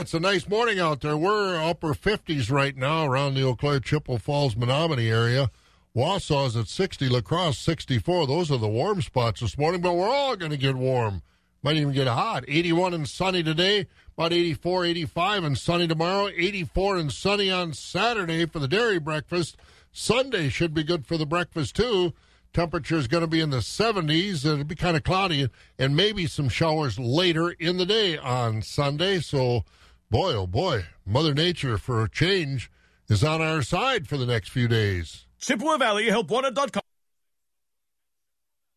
It's a nice morning out there. We're upper 50s right now around the Eau Claire, Chippewa Falls, Menominee area. Wausau is at 60, La Crosse 64. Those are the warm spots this morning, but we're all going to get warm. Might even get hot. 81 and sunny today, about 84, 85 and sunny tomorrow, 84 and sunny on Saturday for the dairy breakfast. Sunday should be good for the breakfast, too. Temperature is going to be in the 70s. It'll be kind of cloudy and maybe some showers later in the day on Sunday. So, boy, oh, boy, Mother Nature for a change is on our side for the next few days. Chippewa Valley, helpwanted.com.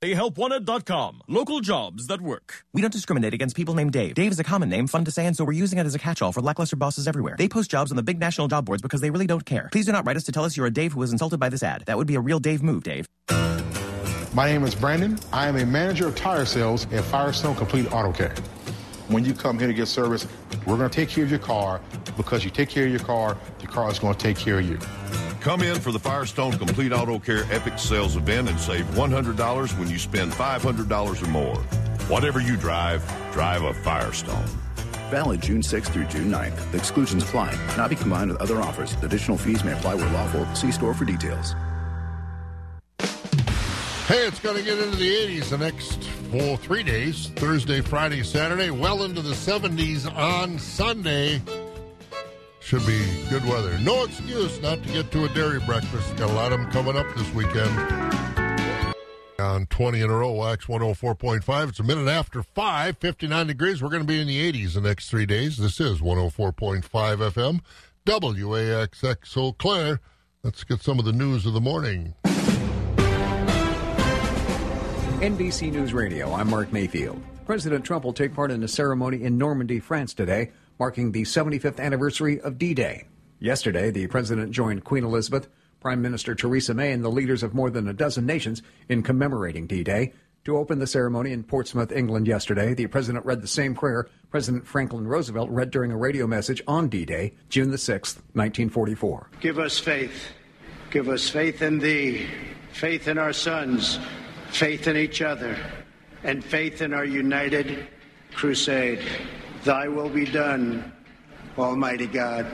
helpwanted.com. Local jobs that work. We don't discriminate against people named Dave. Dave is a common name, fun to say, and so we're using it as a catch-all for lackluster bosses everywhere. They post jobs on the big national job boards because they really don't care. Please do not write us to tell us you're a Dave who was insulted by this ad. That would be a real Dave move, Dave. My name is Brandon. I am a manager of tire sales at Firestone Complete Auto Care. When you come here to get service, we're going to take care of your car because you take care of your car is going to take care of you. Come in for the Firestone Complete Auto Care Epic Sales Event and save $100 when you spend $500 or more. Whatever you drive, drive a Firestone. Valid June 6th through June 9th. The exclusions apply. Not be combined with other offers. Additional fees may apply where lawful. See store for details. Hey, it's going to get into the 80s the next 3 days, Thursday, Friday, Saturday, well into the 70s on Sunday. Should be good weather. No excuse not to get to a dairy breakfast. Got a lot of them coming up this weekend. On 20 in a row, WAXX 104.5. It's a minute after 5, 59 degrees. We're going to be in the 80s the next 3 days. This is 104.5 FM, WAXX Eau Claire. Let's get some of the news of the morning. NBC News Radio, I'm Mark Mayfield. President Trump will take part in a ceremony in Normandy, France today, marking the 75th anniversary of D-Day. Yesterday, the president joined Queen Elizabeth, Prime Minister Theresa May, and the leaders of more than a dozen nations in commemorating D-Day. To open the ceremony in Portsmouth, England yesterday, the president read the same prayer President Franklin Roosevelt read during a radio message on D-Day, June the 6th, 1944. Give us faith in thee, faith in our sons, faith in each other, and faith in our united crusade. Thy will be done, Almighty God.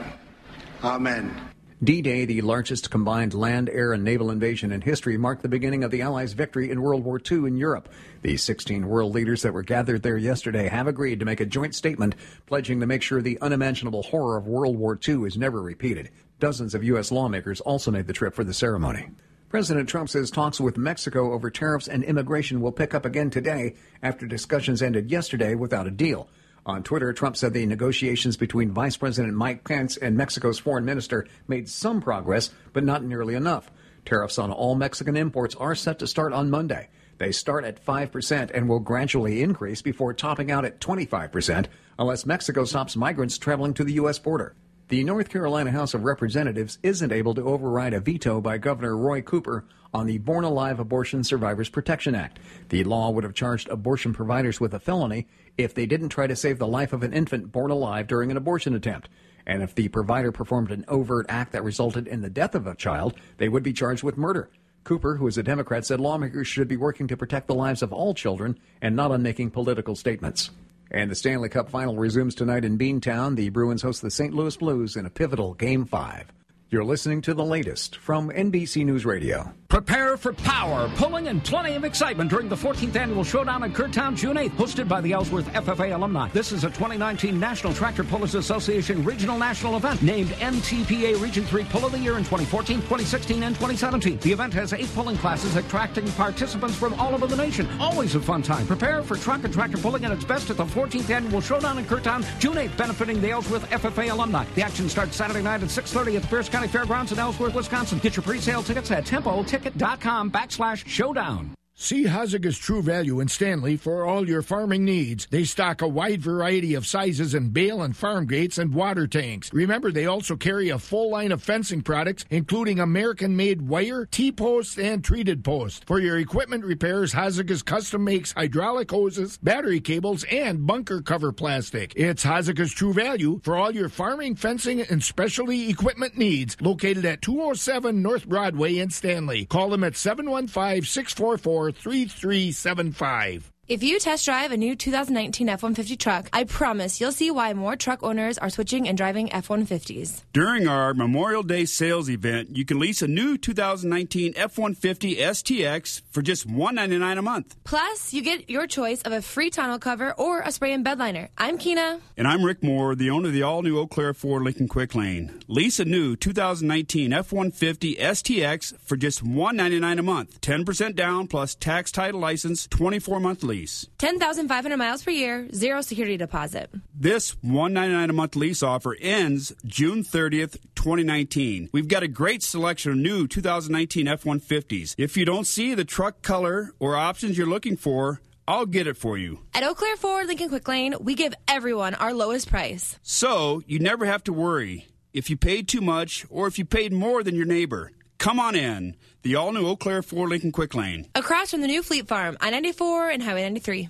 Amen. D-Day, the largest combined land, air, and naval invasion in history, marked the beginning of the Allies' victory in World War II in Europe. The 16 world leaders that were gathered there yesterday have agreed to make a joint statement pledging to make sure the unimaginable horror of World War II is never repeated. Dozens of U.S. lawmakers also made the trip for the ceremony. President Trump says talks with Mexico over tariffs and immigration will pick up again today after discussions ended yesterday without a deal. On Twitter, Trump said the negotiations between Vice President Mike Pence and Mexico's foreign minister made some progress, but not nearly enough. Tariffs on all Mexican imports are set to start on Monday. They start at 5% and will gradually increase before topping out at 25% unless Mexico stops migrants traveling to the U.S. border. The North Carolina House of Representatives isn't able to override a veto by Governor Roy Cooper on the Born Alive Abortion Survivors Protection Act. The law would have charged abortion providers with a felony if they didn't try to save the life of an infant born alive during an abortion attempt. And if the provider performed an overt act that resulted in the death of a child, they would be charged with murder. Cooper, who is a Democrat, said lawmakers should be working to protect the lives of all children and not on making political statements. And the Stanley Cup Final resumes tonight in Beantown. The Bruins host the St. Louis Blues in a pivotal Game 5. You're listening to the latest from NBC News Radio. Prepare for power, pulling, and plenty of excitement during the 14th Annual Showdown in Kerrtown, June 8th, hosted by the Ellsworth FFA alumni. This is a 2019 National Tractor Pullers Association Regional National Event named NTPA Region 3 Pull of the Year in 2014, 2016, and 2017. The event has 8 pulling classes attracting participants from all over the nation. Always a fun time. Prepare for truck and tractor pulling at its best at the 14th Annual Showdown in Kerrtown, June 8th, benefiting the Ellsworth FFA alumni. The action starts Saturday night at 6:30 at the Pierce County Fairgrounds in Ellsworth, Wisconsin. Get your pre-sale tickets at tempoticket.com/showdown. See Hazaga's True Value in Stanley for all your farming needs. They stock a wide variety of sizes in bale and farm gates and water tanks. Remember, they also carry a full line of fencing products, including American-made wire, T-posts, and treated posts. For your equipment repairs, Hazaga's custom makes hydraulic hoses, battery cables, and bunker cover plastic. It's Hazaga's True Value for all your farming, fencing, and specialty equipment needs, located at 207 North Broadway in Stanley. Call them at 715-644-3375. If you test drive a new 2019 F-150 truck, I promise you'll see why more truck owners are switching and driving F-150s. During our Memorial Day sales event, you can lease a new 2019 F-150 STX for just $199 a month. Plus, you get your choice of a free tonneau cover or a spray and bed liner. I'm Keena. And I'm Rick Moore, the owner of the all-new Eau Claire Ford Lincoln Quick Lane. Lease a new 2019 F-150 STX for just $199 a month. 10% down plus tax, title, license, 24-month lease. 10,500 miles per year, zero security deposit. This $199 a month lease offer ends June 30th, 2019. We've got a great selection of new 2019 F-150s. If you don't see the truck color or options you're looking for, I'll get it for you. At Eau Claire Ford Lincoln Quick Lane, we give everyone our lowest price. So you never have to worry if you paid too much or if you paid more than your neighbor. Come on in. The all-new Eau Claire Ford Lincoln Quick Lane. Across from the new Fleet Farm, I-94 and Highway 93.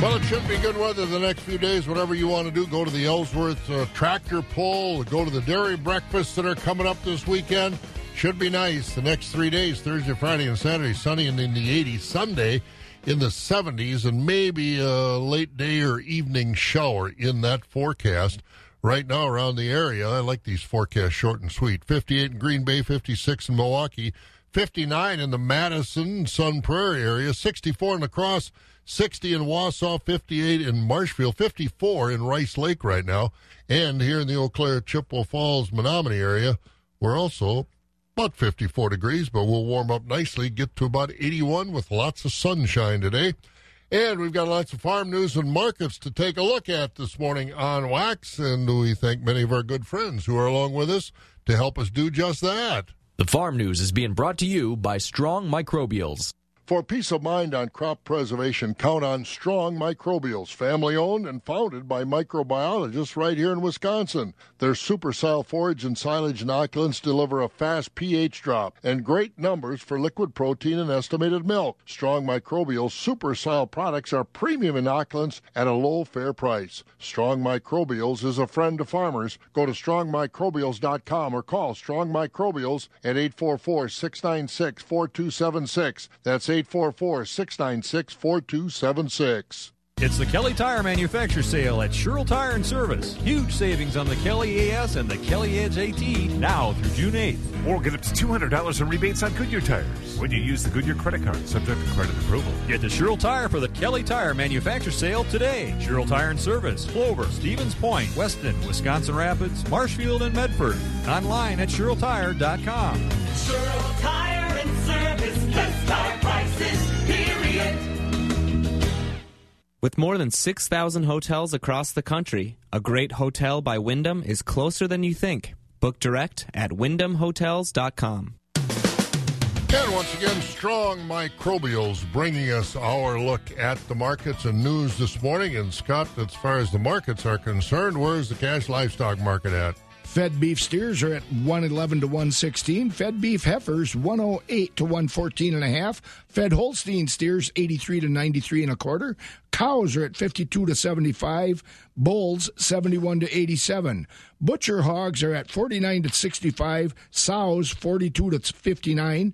Well, it should be good weather the next few days. Whatever you want to do, go to the Ellsworth tractor pull, go to the dairy breakfasts that are coming up this weekend. Should be nice the next 3 days, Thursday, Friday, and Saturday. Sunny and in the 80s. Sunday in the 70s, and maybe a late day or evening shower in that forecast. Right now around the area, I like these forecasts short and sweet. 58 in Green Bay, 56 in Milwaukee, 59 in the Madison, Sun Prairie area, 64 in La Crosse, 60 in Wausau, 58 in Marshfield, 54 in Rice Lake right now. And here in the Eau Claire, Chippewa Falls, Menominee area, we're also about 54 degrees, but we'll warm up nicely, get to about 81 with lots of sunshine today. And we've got lots of farm news and markets to take a look at this morning on WAXX, and we thank many of our good friends who are along with us to help us do just that. The farm news is being brought to you by Strong Microbials. For peace of mind on crop preservation, count on Strong Microbials, family-owned and founded by microbiologists right here in Wisconsin. Their super-sile forage and silage inoculants deliver a fast pH drop and great numbers for liquid protein and estimated milk. Strong Microbials super-sile products are premium inoculants at a low, fair price. Strong Microbials is a friend to farmers. Go to strongmicrobials.com or call Strong Microbials at 844-696-4276. That's 844-696-4276. It's the Kelly Tire Manufacture Sale at Shurrell Tire & Service. Huge savings on the Kelly AS and the Kelly Edge AT now through June 8th. Or get up to $200 in rebates on Goodyear tires when you use the Goodyear credit card, subject to credit approval. Get to Shurrell Tire for the Kelly Tire Manufacture Sale today. Shurrell Tire & Service, Clover, Stevens Point, Weston, Wisconsin Rapids, Marshfield, and Medford. Online at ShurrellTire.com. Shurrell Tire & Service, best tire prices, period. With more than 6,000 hotels across the country, a great hotel by Wyndham is closer than you think. Book direct at WyndhamHotels.com. And once again, Strong Microbials bringing us our look at the markets and news this morning. And Scott, as far as the markets are concerned, where's the cash livestock market at? Fed beef steers are at 111 to 116. Fed beef heifers 108 to 114.5. Fed Holstein steers 83 to 93.25. Cows are at 52 to 75. Bulls 71 to 87. Butcher hogs are at 49 to 65. Sows 42 to 59.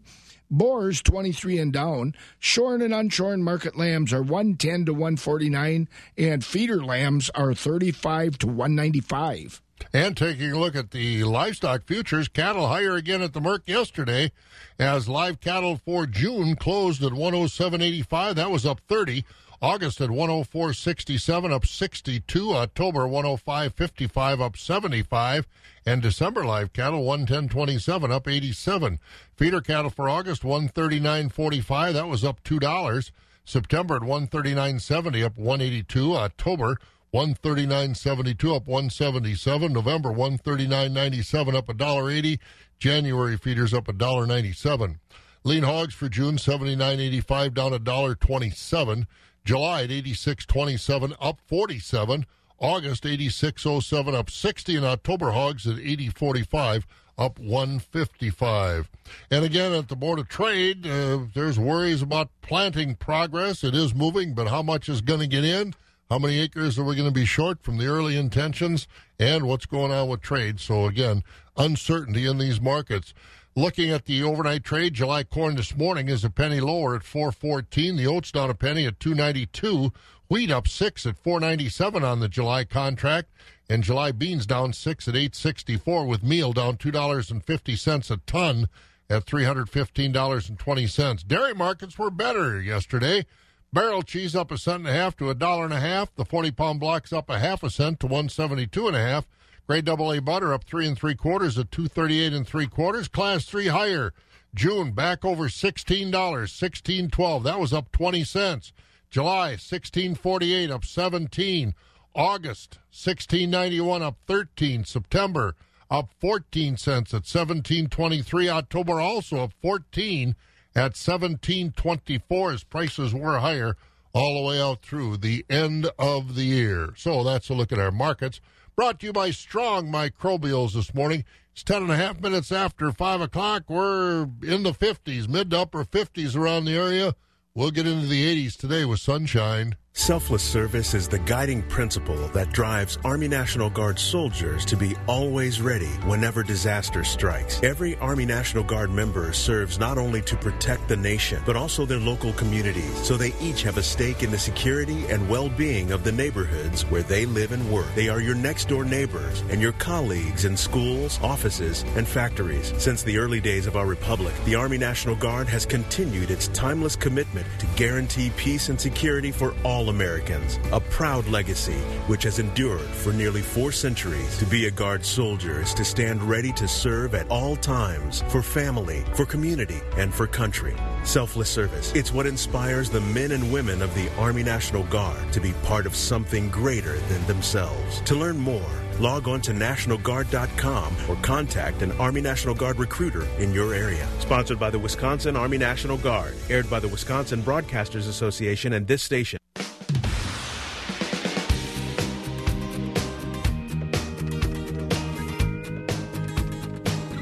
Boars 23 and down. Shorn and unshorn market lambs are 110 to 149, and feeder lambs are 35 to 195. And taking a look at the livestock futures, cattle higher again at the Merck yesterday as live cattle for June closed at 107.85. That was up 30. August at 104.67, up 62. October 105.55, up 75. And December live cattle 110.27, up 87. Feeder cattle for August 139.45. That was up $2. September at 139.70, up 182. October 139.72, up 177. November 139.97, up $1.80. January feeders up $1.97. Lean hogs for June 79.85, down $1.27. July at 86.27, up 47. August 86.07, up 60. And October hogs at 80.45, up 155. And again, at the Board of Trade, there's worries about planting progress. It is moving, but how much is going to get in? How many acres are we going to be short from the early intentions, and what's going on with trade? So, again, uncertainty in these markets. Looking at the overnight trade, July corn this morning is a penny lower at $4.14. The oats down a penny at $2.92. Wheat up 6 at $4.97 on the July contract. And July beans down 6 at $8.64, with meal down $2.50 a ton at $315.20. Dairy markets were better yesterday. Barrel cheese up $0.01 to $1.50. The 40-pound block's up $0.005 to $1.72.50. Grade AA butter up 3 3/4 at $2.38 3/4. Class 3 higher. June back over $16, $16.12. That was up 20 cents. July $16.48 up 17. August $16.91 up 13. September up 14 cents at $17.23. October also up 14 at $17.24 as prices were higher all the way out through the end of the year. So that's a look at our markets. Brought to you by Strong Microbials this morning. It's 10.5 minutes after 5 o'clock. We're in the 50s, mid to upper 50s around the area. We'll get into the 80s today with sunshine. Selfless service is the guiding principle that drives Army National Guard soldiers to be always ready whenever disaster strikes. Every Army National Guard member serves not only to protect the nation, but also their local communities, so they each have a stake in the security and well-being of the neighborhoods where they live and work. They are your next-door neighbors and your colleagues in schools, offices, and factories. Since the early days of our republic, the Army National Guard has continued its timeless commitment to guarantee peace and security for all Americans, a proud legacy which has endured for nearly 4 centuries. To be a Guard soldier is to stand ready to serve at all times for family, for community, and for country. Selfless service, it's what inspires the men and women of the Army National Guard to be part of something greater than themselves. To learn more, log on to NationalGuard.com or contact an Army National Guard recruiter in your area. Sponsored by the Wisconsin Army National Guard, aired by the Wisconsin Broadcasters Association and this station.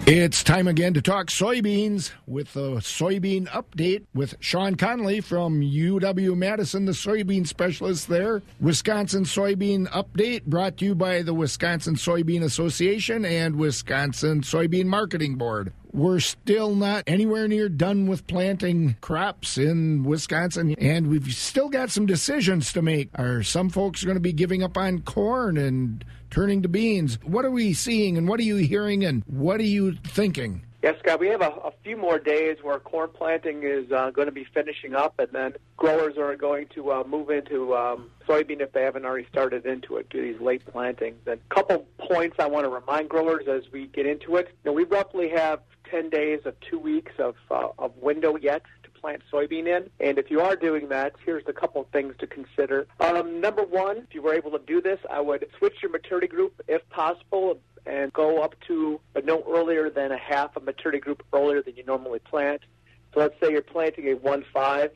It's time again to talk soybeans with the soybean update with Sean Connolly from UW-Madison, the soybean specialist there. Wisconsin Soybean Update brought to you by the Wisconsin Soybean Association and Wisconsin Soybean Marketing Board. We're still not anywhere near done with planting crops in Wisconsin, and we've still got some decisions to make. Are some folks going to be giving up on corn and turning to beans? What are we seeing, and what are you hearing, and what are you thinking? Yes, Scott, we have a few more days where corn planting is going to be finishing up, and then growers are going to move into soybean if they haven't already started into it, do these late plantings. And a couple points I want to remind growers as we get into it. Now, we roughly have 10 days of 2 weeks of window yet to plant soybean in. And if you are doing that, here's a couple of things to consider. Number one, if you were able to do this, I would switch your maturity group if possible, and go up to, but no earlier than a half a maturity group earlier than you normally plant. So let's say you're planting a 1.5.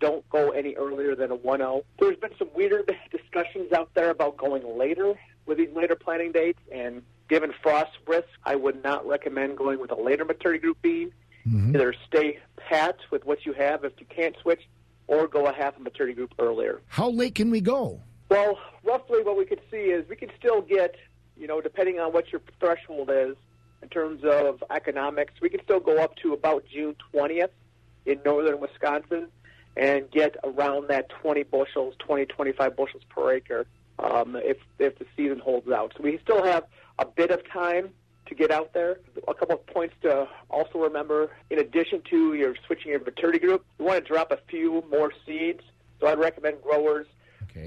Don't go any earlier than a 1.0. There's been some weird discussions out there about going later with these later planting dates, and given frost risk, I would not recommend going with a later maturity group bean. Mm-hmm. Either stay pat with what you have if you can't switch, or go a half a maturity group earlier. How late can we go? Well, roughly what we could see is we could still get, depending on what your threshold is in terms of economics, we can still go up to about June 20th in northern Wisconsin and get around that 20 bushels, 20, 25 bushels per acre if the season holds out. So we still have a bit of time to get out there. A couple of points to also remember, in addition to your switching your maturity group, you want to drop a few more seeds. So I'd recommend growers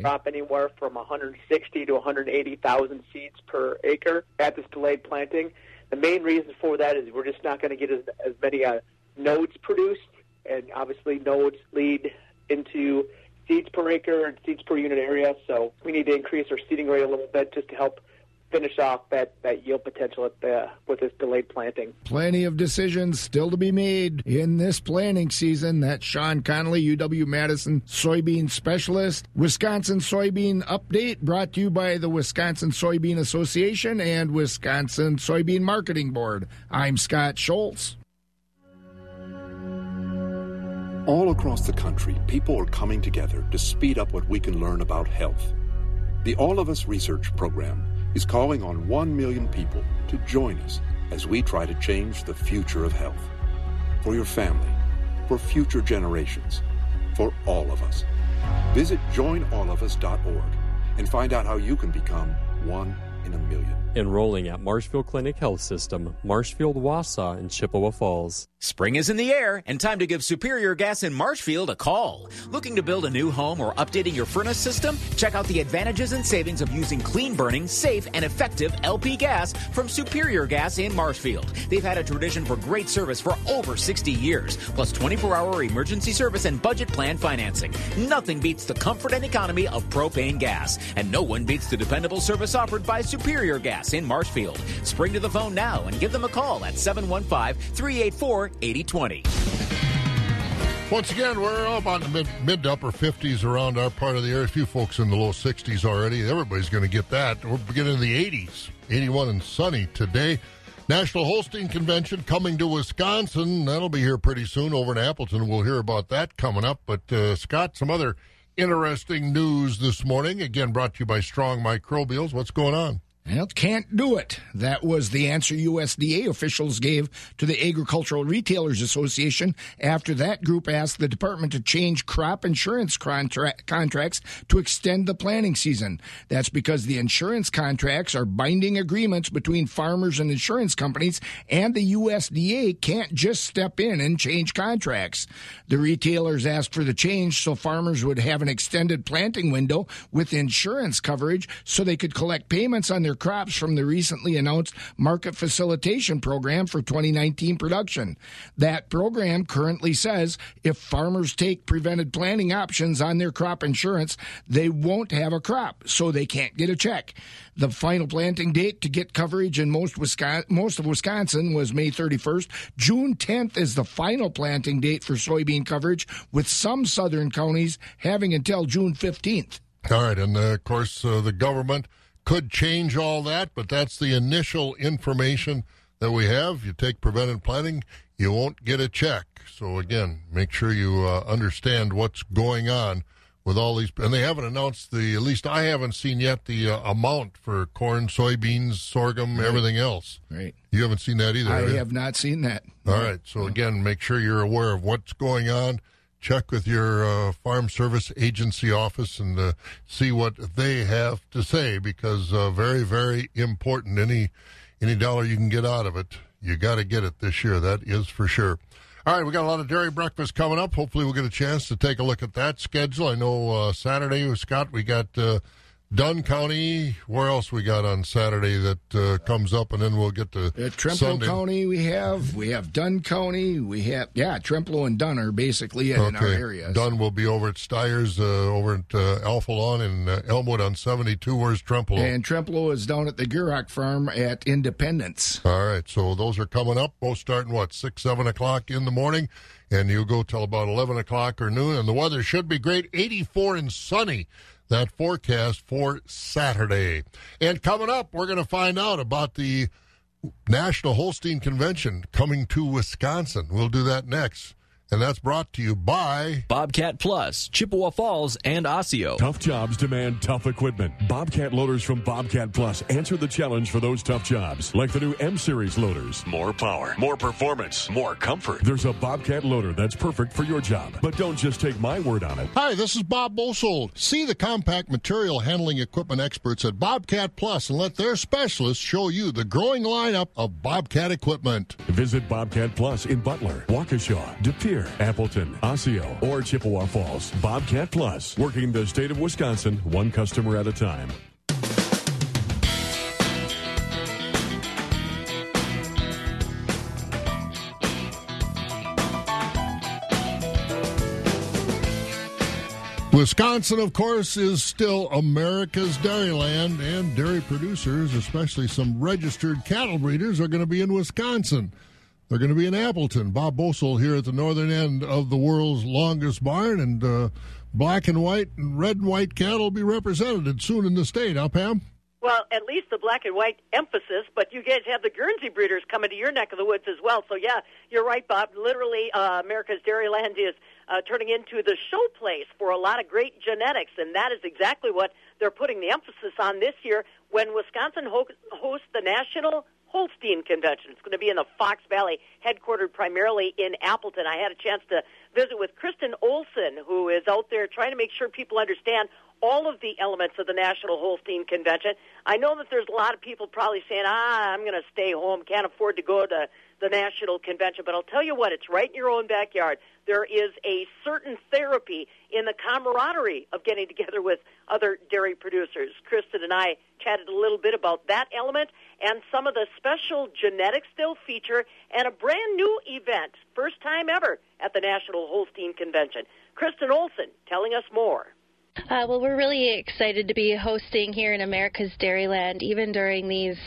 drop anywhere from 160 to 180,000 seeds per acre at this delayed planting. The main reason for that is we're just not going to get as many nodes produced, and obviously nodes lead into seeds per acre and seeds per unit area, so we need to increase our seeding rate a little bit just to help finish off that yield potential with this delayed planting. Plenty of decisions still to be made in this planting season. That's Sean Connolly, UW-Madison soybean specialist. Wisconsin Soybean Update brought to you by the Wisconsin Soybean Association and Wisconsin Soybean Marketing Board. I'm Scott Schultz. All across the country, people are coming together to speed up what we can learn about health. The All of Us Research Program is calling on 1 million people to join us as we try to change the future of health. For your family, for future generations, for all of us. Visit joinallofus.org and find out how you can become one in a million. Enrolling at Marshfield Clinic Health System, Marshfield, Wausau, and Chippewa Falls. Spring is in the air, and time to give Superior Gas in Marshfield a call. Looking to build a new home or updating your furnace system? Check out the advantages and savings of using clean-burning, safe, and effective LP gas from Superior Gas in Marshfield. They've had a tradition for great service for over 60 years, plus 24-hour emergency service and budget plan financing. Nothing beats the comfort and economy of propane gas, and no one beats the dependable service offered by Superior Gas in Marshfield. Spring to the phone now and give them a call at 715-384-8020. Once again, we're up on the mid to upper 50s around our part of the area. A few folks in the low 60s already. Everybody's going to get that. We're getting in the 80s. 81 and sunny today. National Holstein Convention coming to Wisconsin. That'll be here pretty soon over in Appleton. We'll hear about that coming up. But, Scott, some other interesting news this morning. Again, brought to you by Strong Microbials. What's going on? Well, can't do it. That was the answer USDA officials gave to the Agricultural Retailers Association after that group asked the department to change crop insurance contracts to extend the planting season. That's because the insurance contracts are binding agreements between farmers and insurance companies, and the USDA can't just step in and change contracts. The retailers asked for the change so farmers would have an extended planting window with insurance coverage so they could collect payments on their crops from the recently announced market facilitation program for 2019 production. That program currently says if farmers take prevented planting options on their crop insurance, they won't have a crop, so they can't get a check. The final planting date to get coverage in most of Wisconsin was May 31st. June 10th is the final planting date for soybean coverage, with some southern counties having until June 15th. All right, and of course, the government could change all that, but that's the initial information that we have. You take preventive planting, you won't get a check. So, again, make sure you understand what's going on with all these. And they haven't announced at least I haven't seen yet, the amount for corn, soybeans, sorghum, everything else. Right. You haven't seen that either, have you? I have not seen that. All right. So, again, make sure you're aware of what's going on. Check with your Farm Service Agency office and see what they have to say, because very, very important. Any dollar you can get out of it, you got to get it this year. That is for sure. All right, we got a lot of dairy breakfast coming up. Hopefully we'll get a chance to take a look at that schedule. I know Saturday, Scott, we got Dunn County. Where else we got on Saturday that comes up, and then we'll get to Trempealeau Sunday. County. We have Dunn County. We have Trempealeau and Dunn are basically in our area. Dunn will be over at Steyer's, over at Alpha Lawn in Elmwood on 72. Where's Trempealeau? And Trempealeau is down at the Gurrock Farm at Independence. All right, so those are coming up. Both starting 6-7 o'clock in the morning, and you'll go till about 11 o'clock or noon. And the weather should be great. 84 and sunny. That forecast for Saturday. And coming up, we're going to find out about the National Holstein Convention coming to Wisconsin. We'll do that next. And that's brought to you by Bobcat Plus, Chippewa Falls, and Osseo. Tough jobs demand tough equipment. Bobcat loaders from Bobcat Plus answer the challenge for those tough jobs, like the new M-Series loaders. More power, more performance, more comfort. There's a Bobcat loader that's perfect for your job. But don't just take my word on it. Hi, this is Bob Bosold. See the compact material handling equipment experts at Bobcat Plus and let their specialists show you the growing lineup of Bobcat equipment. Visit Bobcat Plus in Butler, Waukesha, De Pere, Appleton, Osseo, or Chippewa Falls. Bobcat Plus, working the state of Wisconsin, one customer at a time. Wisconsin, of course, is still America's dairyland, and dairy producers, especially some registered cattle breeders, are going to be in Wisconsin. They're going to be in Appleton. Bob Bosold here at the northern end of the world's longest barn, and black and white and red and white cattle will be represented soon in the state, huh, Pam? Well, at least the black and white emphasis, but you guys have the Guernsey breeders coming to your neck of the woods as well. So, yeah, you're right, Bob. Literally, America's Dairyland is turning into the showplace for a lot of great genetics, and that is exactly what they're putting the emphasis on this year when Wisconsin host the National Holstein Convention. It's going to be in the Fox Valley, headquartered primarily in Appleton. I had a chance to visit with Kristen Olson, who is out there trying to make sure people understand all of the elements of the National Holstein Convention. I know that there's a lot of people probably saying, I'm going to stay home, can't afford to go to the National Convention. But I'll tell you what, it's right in your own backyard. There is a certain therapy in the camaraderie of getting together with other dairy producers. Kristen and I chatted a little bit about that element and some of the special genetics they'll feature and a brand new event, first time ever at the National Holstein Convention. Kristen Olson telling us more. Well, we're really excited to be hosting here in America's Dairyland, even during these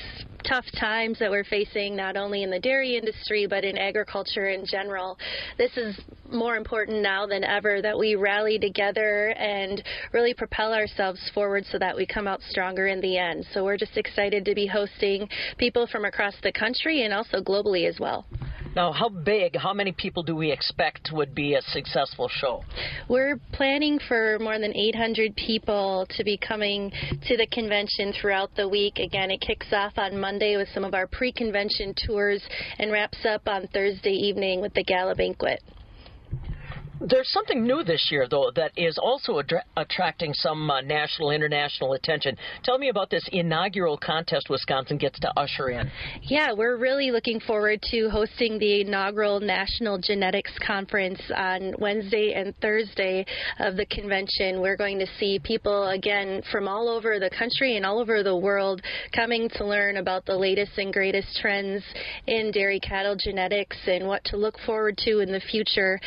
tough times that we're facing, not only in the dairy industry, but in agriculture in general. This is more important now than ever that we rally together and really propel ourselves forward so that we come out stronger in the end. So we're just excited to be hosting people from across the country and also globally as well. Now, how many people do we expect would be a successful show? We're planning for more than 800 people to be coming to the convention throughout the week. Again, it kicks off on Monday with some of our pre-convention tours and wraps up on Thursday evening with the gala banquet. There's something new this year, though, that is also attracting some international attention. Tell me about this inaugural contest Wisconsin gets to usher in. Yeah, we're really looking forward to hosting the inaugural National Genetics Conference on Wednesday and Thursday of the convention. We're going to see people, again, from all over the country and all over the world coming to learn about the latest and greatest trends in dairy cattle genetics and what to look forward to in the future.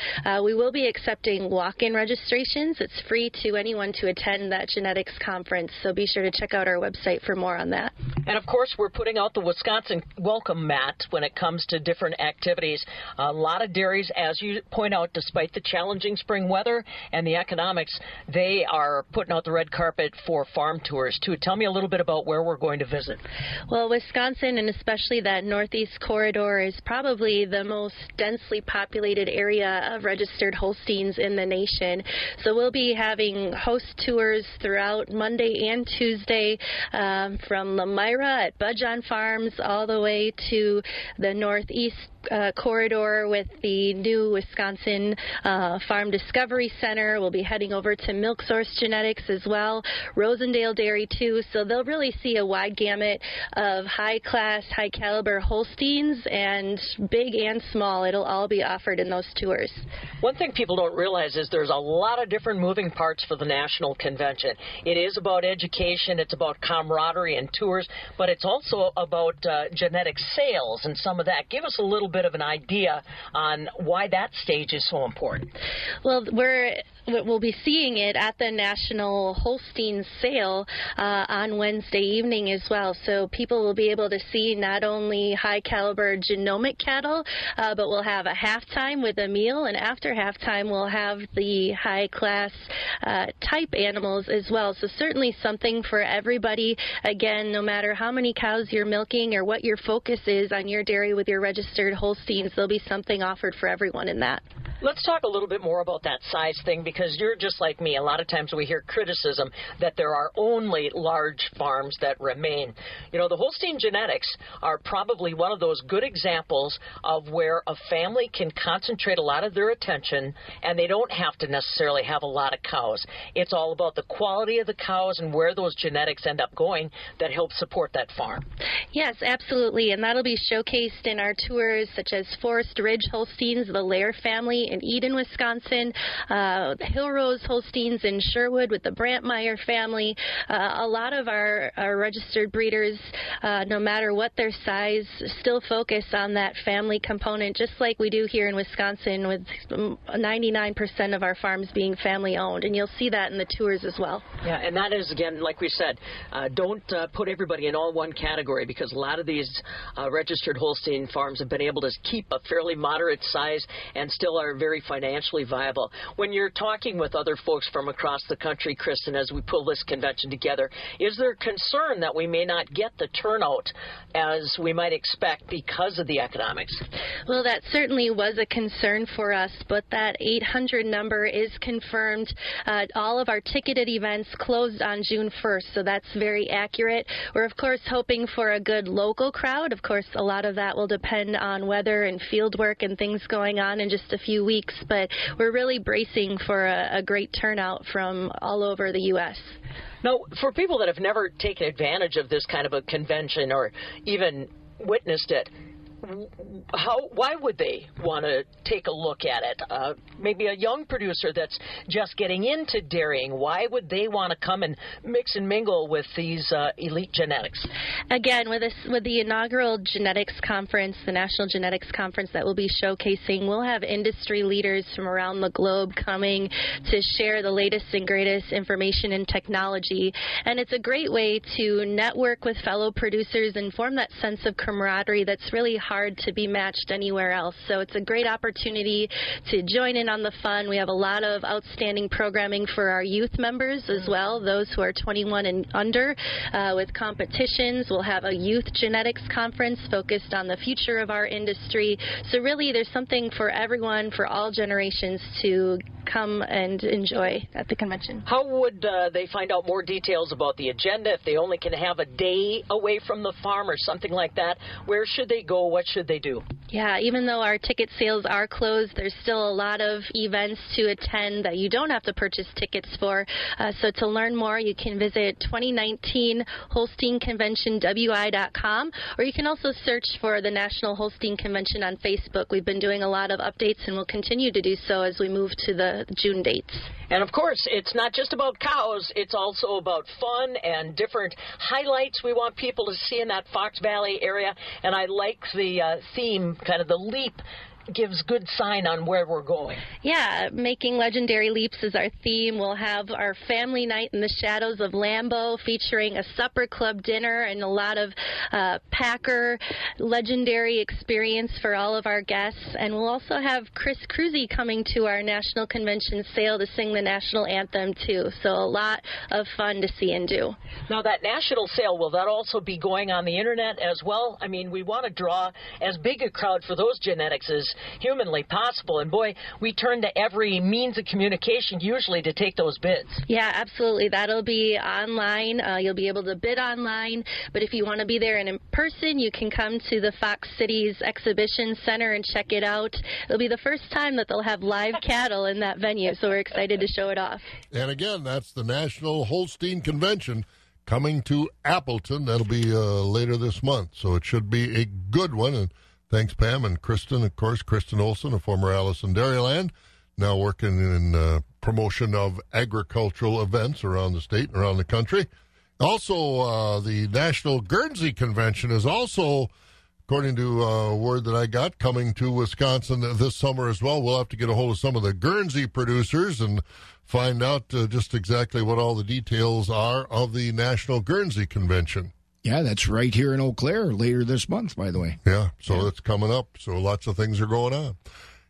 We will be accepting walk-in registrations. It's free to anyone to attend that genetics conference, so be sure to check out our website for more on that. And of course, we're putting out the Wisconsin welcome mat when it comes to different activities. A lot of dairies, as you point out, despite the challenging spring weather and the economics, they are putting out the red carpet for farm tours too. Tell me a little bit about where we're going to visit. Well, Wisconsin, and especially that northeast corridor, is probably the most densely populated area of registered Holsteins in the nation. So we'll be having host tours throughout Monday and Tuesday from Lamira at Budgeon Farms all the way to the northeast corridor with the new Wisconsin Farm Discovery Center. We'll be heading over to Milk Source Genetics as well, Rosendale Dairy too. So they'll really see a wide gamut of high-class, high-caliber Holsteins, and big and small. It'll all be offered in those tours. One thing people don't realize is there's a lot of different moving parts for the National Convention. It is about education, it's about camaraderie and tours, but it's also about genetic sales and some of that. Give us a little bit of an idea on why that stage is so important. Well, we'll be seeing it at the National Holstein sale on Wednesday evening as well. So people will be able to see not only high-caliber genomic cattle, but we'll have a halftime with a meal, and after halftime we'll have the high-class type animals as well. So certainly something for everybody. Again, no matter how many cows you're milking or what your focus is on your dairy with your registered Holsteins, there'll be something offered for everyone in that. Let's talk a little bit more about that size thing, because you're just like me. A lot of times we hear criticism that there are only large farms that remain. You know, the Holstein genetics are probably one of those good examples of where a family can concentrate a lot of their attention and they don't have to necessarily have a lot of cows. It's all about the quality of the cows and where those genetics end up going that help support that farm. Yes, absolutely. And that'll be showcased in our tours such as Forest Ridge Holsteins, the Lair family in Eden, Wisconsin, Hill Rose Holsteins in Sherwood with the Brantmeyer family. A lot of our registered breeders, no matter what their size, still focus on that family component, just like we do here in Wisconsin with 99% of our farms being family owned. And you'll see that in the tours as well. Yeah, and that is, again, like we said, don't put everybody in all one category, because a lot of these registered Holstein farms have been able to keep a fairly moderate size and still are are very financially viable. When you're talking with other folks from across the country, Kristen, as we pull this convention together, is there concern that we may not get the turnout as we might expect because of the economics? Well, that certainly was a concern for us, but that 800 number is confirmed. All of our ticketed events closed on June 1st, so that's very accurate. We're, of course, hoping for a good local crowd. Of course, a lot of that will depend on weather and field work and things going on in just a few weeks, but we're really bracing for a great turnout from all over the U.S. Now, for people that have never taken advantage of this kind of a convention or even witnessed it, why would they want to take a look at it? Maybe a young producer that's just getting into dairying, why would they want to come and mix and mingle with these elite genetics? Again, with the inaugural genetics conference, the National Genetics Conference that we'll be showcasing, we'll have industry leaders from around the globe coming to share the latest and greatest information and technology. And it's a great way to network with fellow producers and form that sense of camaraderie that's really hard to be matched anywhere else. So it's a great opportunity to join in on the fun. We have a lot of outstanding programming for our youth members as well, those who are 21 and under, with competitions. We'll have a youth genetics conference focused on the future of our industry. So really there's something for everyone, for all generations, to come and enjoy at the convention. How would they find out more details about the agenda if they only can have a day away from the farm or something like that? Where should they go? What should they do? Yeah, even though our ticket sales are closed, there's still a lot of events to attend that you don't have to purchase tickets for. So to learn more, you can visit 2019 Holstein Convention WI.com, or you can also search for the National Holstein Convention on Facebook. We've been doing a lot of updates and we'll continue to do so as we move to the June dates. And of course, it's not just about cows, it's also about fun and different highlights we want people to see in that Fox Valley area. And I like the theme, kind of the leap, gives good sign on where we're going. Yeah, making legendary leaps is our theme. We'll have our family night in the shadows of Lambeau, featuring a supper club dinner and a lot of Packer legendary experience for all of our guests. And we'll also have Chris Cruzy coming to our national convention sale to sing the national anthem too. So a lot of fun to see and do. Now that national sale, will that also be going on the internet as well? I mean, we want to draw as big a crowd for those genetics as humanly possible, and boy, we turn to every means of communication usually to take those bids. Yeah, absolutely. That'll be online. You'll be able to bid online, but if you want to be there and in person, you can come to the Fox Cities Exhibition Center and check it out. It'll be the first time that they'll have live cattle in that venue, so we're excited to show it off. And again, that's the National Holstein Convention coming to Appleton. That'll be later this month, so it should be a good one. And thanks, Pam, and Kristen, of course, Kristen Olson, a former Allison Dairyland, now working in promotion of agricultural events around the state and around the country. Also, the National Guernsey Convention is also, according to a word that I got, coming to Wisconsin this summer as well. We'll have to get a hold of some of the Guernsey producers and find out just exactly what all the details are of the National Guernsey Convention. Yeah, that's right here in Eau Claire later this month, by the way. Yeah, so that's coming up. So lots of things are going on,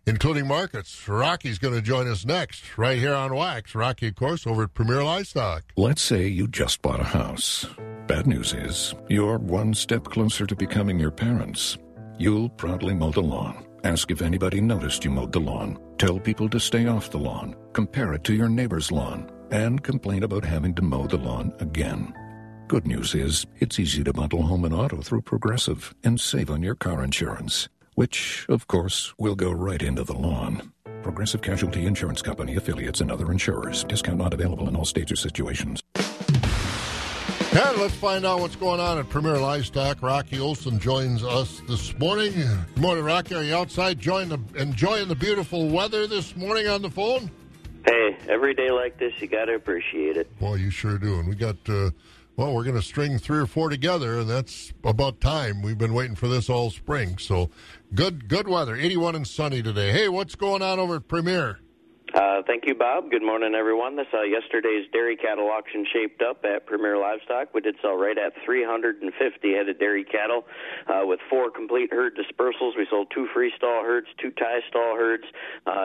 including markets. Rocky's going to join us next right here on WAXX. Rocky, of course, over at Premier Livestock. Let's say you just bought a house. Bad news is you're one step closer to becoming your parents. You'll proudly mow the lawn. Ask if anybody noticed you mowed the lawn. Tell people to stay off the lawn. Compare it to your neighbor's lawn. And complain about having to mow the lawn again. Good news is, it's easy to bundle home and auto through Progressive and save on your car insurance, which, of course, will go right into the lawn. Progressive Casualty Insurance Company, affiliates, and other insurers. Discount not available in all states or situations. And let's find out what's going on at Premier Livestock. Rocky Olson joins us this morning. Good morning, Rocky. Are you outside enjoying the beautiful weather this morning on the phone? Hey, every day like this, you got to appreciate it. Boy, you sure do. And we got... Well, we're going to string three or four together, and that's about time. We've been waiting for this all spring, so good weather. 81 and sunny today. Hey, what's going on over at Premier? Thank you, Bob. Good morning, everyone. This yesterday's dairy cattle auction shaped up at Premier Livestock. We did sell right at 350 head of dairy cattle with 4 complete herd dispersals. We sold 2 freestall herds, 2 tie-stall herds,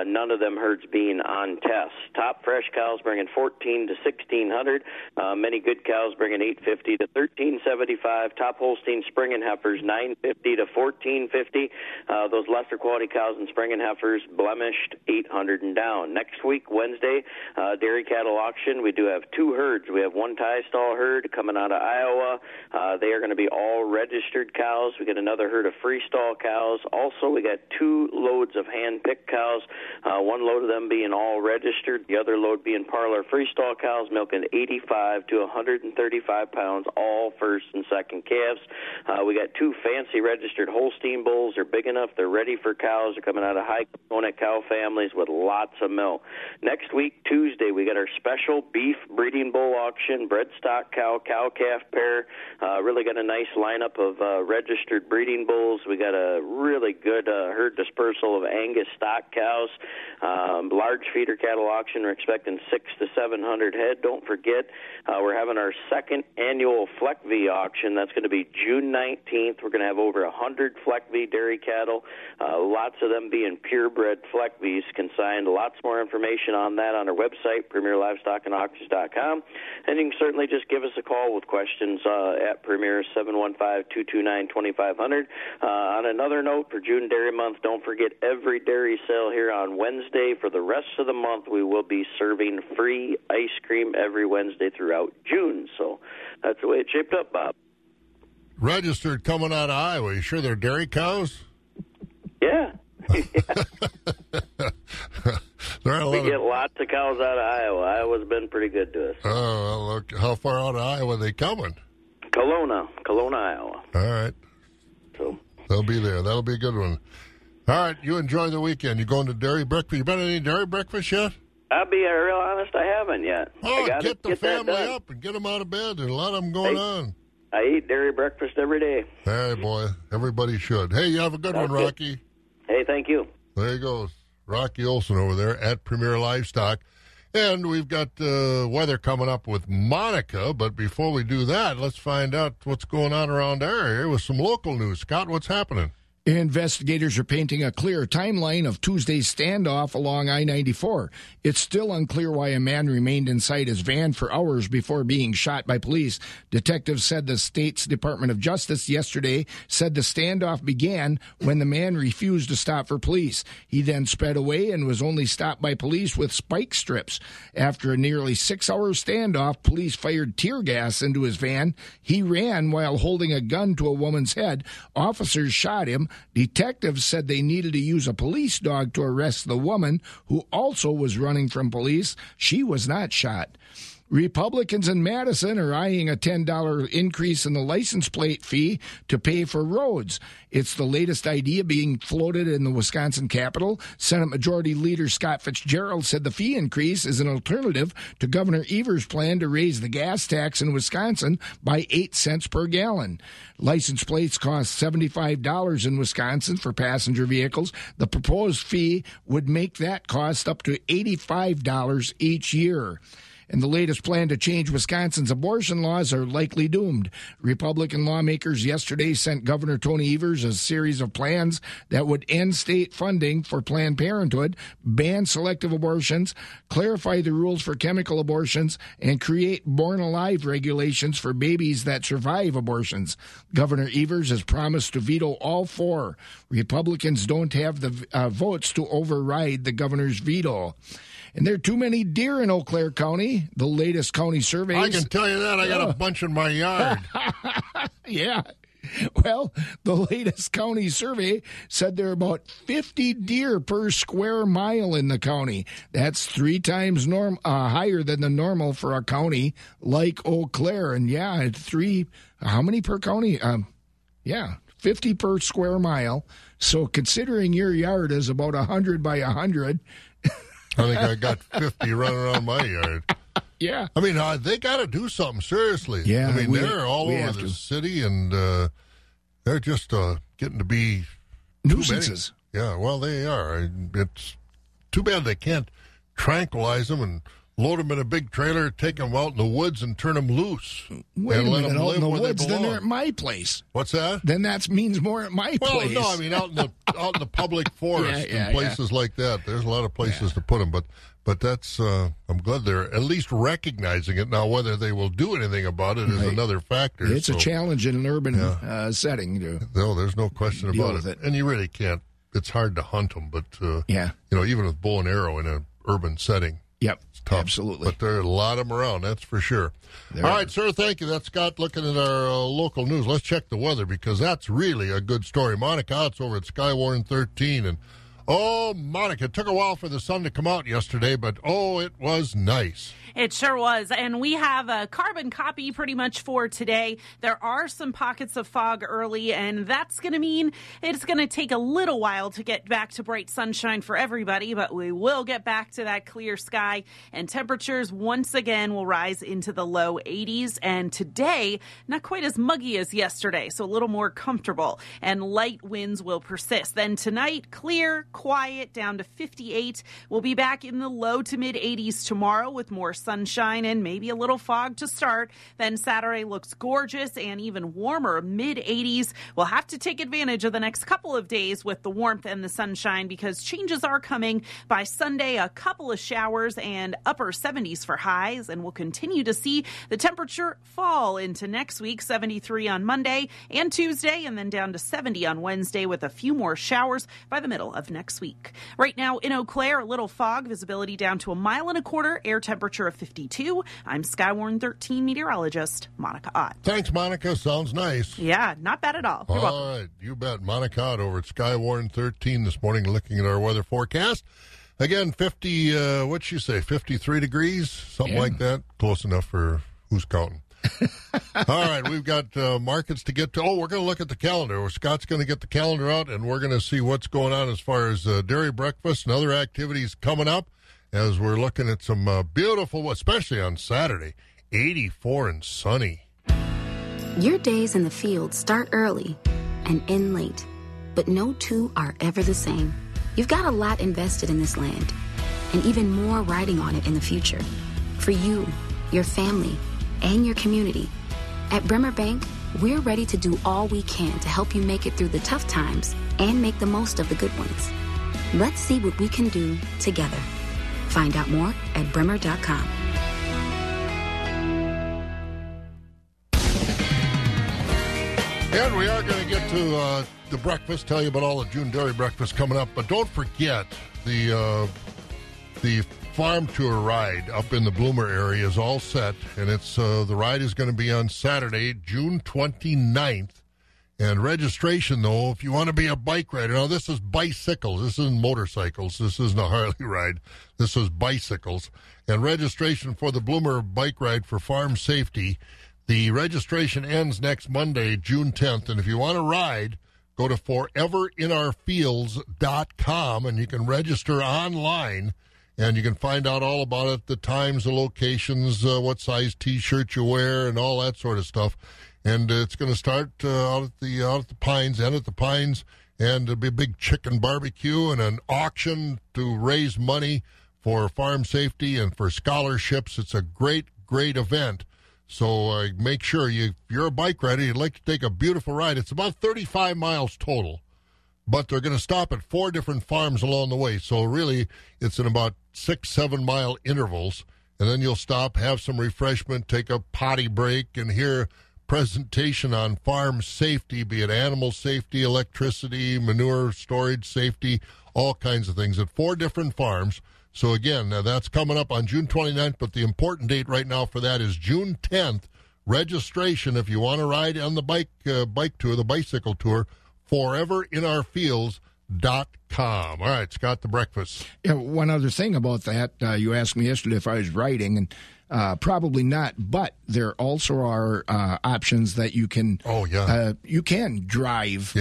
none of them herds being on test. Top fresh cows bringing 14 to 1,600. Many good cows bringing 850 to 1,375. Top Holstein spring and heifers 950 to 1,450. Those lesser quality cows and spring and heifers blemished 800 and down. Next week, Wednesday, dairy cattle auction. We do have 2 herds. We have 1 tie-stall herd coming out of Iowa. They are going to be all registered cows. We get another herd of freestall cows. Also, we got 2 loads of hand-picked cows, 1 load of them being all registered, the other load being parlor freestall cows, milking 85 to 135 pounds, all first and second calves. We got 2 fancy registered Holstein bulls. They're big enough. They're ready for cows. They're coming out of high-component cow families with lots of milk. Next week, Tuesday, we got our special beef breeding bull auction, bred stock cow, cow-calf pair. Really got a nice lineup of registered breeding bulls. We got a really good herd dispersal of Angus stock cows. Large feeder cattle auction. We're expecting 600 to 700 head. Don't forget, we're having our second annual FLECV auction. That's going to be June 19th. We're going to have over 100 FLECV dairy cattle, lots of them being purebred FLECVs consigned. Lots more information on that on our website, premierlivestockandauctions.com. And you can certainly just give us a call with questions at Premier, 715-229-2500. On another note, for June Dairy Month, don't forget every dairy sale here on Wednesday. For the rest of the month, we will be serving free ice cream every Wednesday throughout June. So that's the way it shaped up, Bob. Registered coming out of Iowa. You sure they're dairy cows? Yeah. We get lots of cows out of Iowa. Iowa's been pretty good to us. Oh, look. How far out of Iowa are they coming? Kelowna, Iowa. All right. So they'll be there. That'll be a good one. All right. You enjoy the weekend. You going to dairy breakfast? You been to any dairy breakfast yet? I'll be real honest. I haven't yet. Oh, get the family up and get them out of bed. There's a lot of them going on. I eat dairy breakfast every day. Hey, boy. Everybody should. Hey, you have a good one, Rocky. Hey, thank you. There he goes. Rocky Olson over there at Premier Livestock. And we've got weather coming up with Monica, but before we do that, let's find out what's going on around our area with some local news. Scott, what's happening? Investigators are painting a clear timeline of Tuesday's standoff along I-94. It's still unclear why a man remained inside his van for hours before being shot by police. Detectives said the state's Department of Justice yesterday said the standoff began when the man refused to stop for police. He then sped away and was only stopped by police with spike strips. After a nearly 6-hour standoff, police fired tear gas into his van. He ran while holding a gun to a woman's head. Officers shot him. Detectives said they needed to use a police dog to arrest the woman, who also was running from police. She was not shot. Republicans in Madison are eyeing a $10 increase in the license plate fee to pay for roads. It's the latest idea being floated in the Wisconsin Capitol. Senate Majority Leader Scott Fitzgerald said the fee increase is an alternative to Governor Evers' plan to raise the gas tax in Wisconsin by 8 cents per gallon. License plates cost $75 in Wisconsin for passenger vehicles. The proposed fee would make that cost up to $85 each year. And the latest plan to change Wisconsin's abortion laws are likely doomed. Republican lawmakers yesterday sent Governor Tony Evers a series of plans that would end state funding for Planned Parenthood, ban selective abortions, clarify the rules for chemical abortions, and create born-alive regulations for babies that survive abortions. Governor Evers has promised to veto all 4. Republicans don't have the votes to override the governor's veto. And there are too many deer in Eau Claire County, the latest county surveys. I can tell you that. I got a bunch in my yard. Yeah. Well, the latest county survey said there are about 50 deer per square mile in the county. That's 3 times higher than the normal for a county like Eau Claire. And, yeah, 3 – how many per county? 50 per square mile. So considering your yard is about 100 by 100 – I think I got 50 running around my yard. Yeah. I mean, they got to do something, seriously. Yeah. I mean, they're all over the city, and they're just getting to be nuisances. Yeah, well, they are. It's too bad they can't tranquilize them and load them in a big trailer, take them out in the woods and turn them loose. Wait a minute, out in the woods, then they're at my place. What's that? Then that means more at my place. Well, no, I mean out in the public forest and places like that. There's a lot of places to put them, but that's I'm glad they're at least recognizing it now. Whether they will do anything about it is another factor. It's a challenge in an urban setting. No, there's no question about it. And you really can't. It's hard to hunt them, but even with bow and arrow in an urban setting. Yep, absolutely. But there are a lot of them around, that's for sure. All right, sir, thank you. That's Scott looking at our local news. Let's check the weather because that's really a good story. Monica, it's over at Skywarn 13. And, oh, Monica, it took a while for the sun to come out yesterday, but, oh, it was nice. It sure was. And we have a carbon copy pretty much for today. There are some pockets of fog early, and that's going to mean it's going to take a little while to get back to bright sunshine for everybody, but we will get back to that clear sky. And temperatures once again will rise into the low 80s. And today, not quite as muggy as yesterday, so a little more comfortable. And light winds will persist. Then tonight, clear, quiet, down to 58. We'll be back in the low to mid 80s tomorrow with more sunshine and maybe a little fog to start. Then Saturday looks gorgeous and even warmer, mid 80s. We'll have to take advantage of the next couple of days with the warmth and the sunshine because changes are coming. By Sunday, a couple of showers and upper 70s for highs, and we'll continue to see the temperature fall into next week, 73 on Monday and Tuesday, and then down to 70 on Wednesday with a few more showers by the middle of next week. Right now in Eau Claire, a little fog, visibility down to 1.25 miles, air temperature of 52. I'm Skywarn 13 meteorologist Monica Ott. Thanks, Monica. Sounds nice. Yeah, not bad at all. All right, you bet. Monica Ott over at Skywarn 13 this morning looking at our weather forecast. Again, 53 degrees, something like that. Close enough for who's counting. All right, we've got markets to get to. Oh, we're going to look at the calendar. Scott's going to get the calendar out, and we're going to see what's going on as far as dairy breakfast and other activities coming up as we're looking at some beautiful, especially on Saturday, 84 and sunny. Your days in the field start early and end late, but no two are ever the same. You've got a lot invested in this land and even more riding on it in the future. For you, your family, and your community. At Bremer Bank, we're ready to do all we can to help you make it through the tough times and make the most of the good ones. Let's see what we can do together. Find out more at Bremer.com. And we are going to get to the breakfast, tell you about all the June dairy breakfast coming up, but don't forget the farm tour ride up in the Bloomer area is all set, and it's the ride is going to be on Saturday, June 29th. And registration, though, if you want to be a bike rider. Now, this is bicycles. This isn't motorcycles. This isn't a Harley ride. This is bicycles. And registration for the Bloomer bike ride for farm safety, the registration ends next Monday, June 10th. And if you want to ride, go to foreverinourfields.com, and you can register online. And you can find out all about it, the times, the locations, what size T-shirt you wear, and all that sort of stuff. And it's going to start out at the Pines, and there'll be a big chicken barbecue and an auction to raise money for farm safety and for scholarships. It's a great, great event. So make sure if you're a bike rider, you'd like to take a beautiful ride. It's about 35 miles total. But they're going to stop at 4 different farms along the way. So really, it's in about 6-7 mile intervals. And then you'll stop, have some refreshment, take a potty break, and hear presentation on farm safety, be it animal safety, electricity, manure storage safety, all kinds of things at 4 different farms. So again, now that's coming up on June 29th, but the important date right now for that is June 10th. Registration, if you want to ride on the bike tour, the bicycle tour, foreverinurfields.com. All right, Scott, the breakfast. Yeah, one other thing about that, you asked me yesterday if I was riding, and probably not, but there also are options that you can you can drive from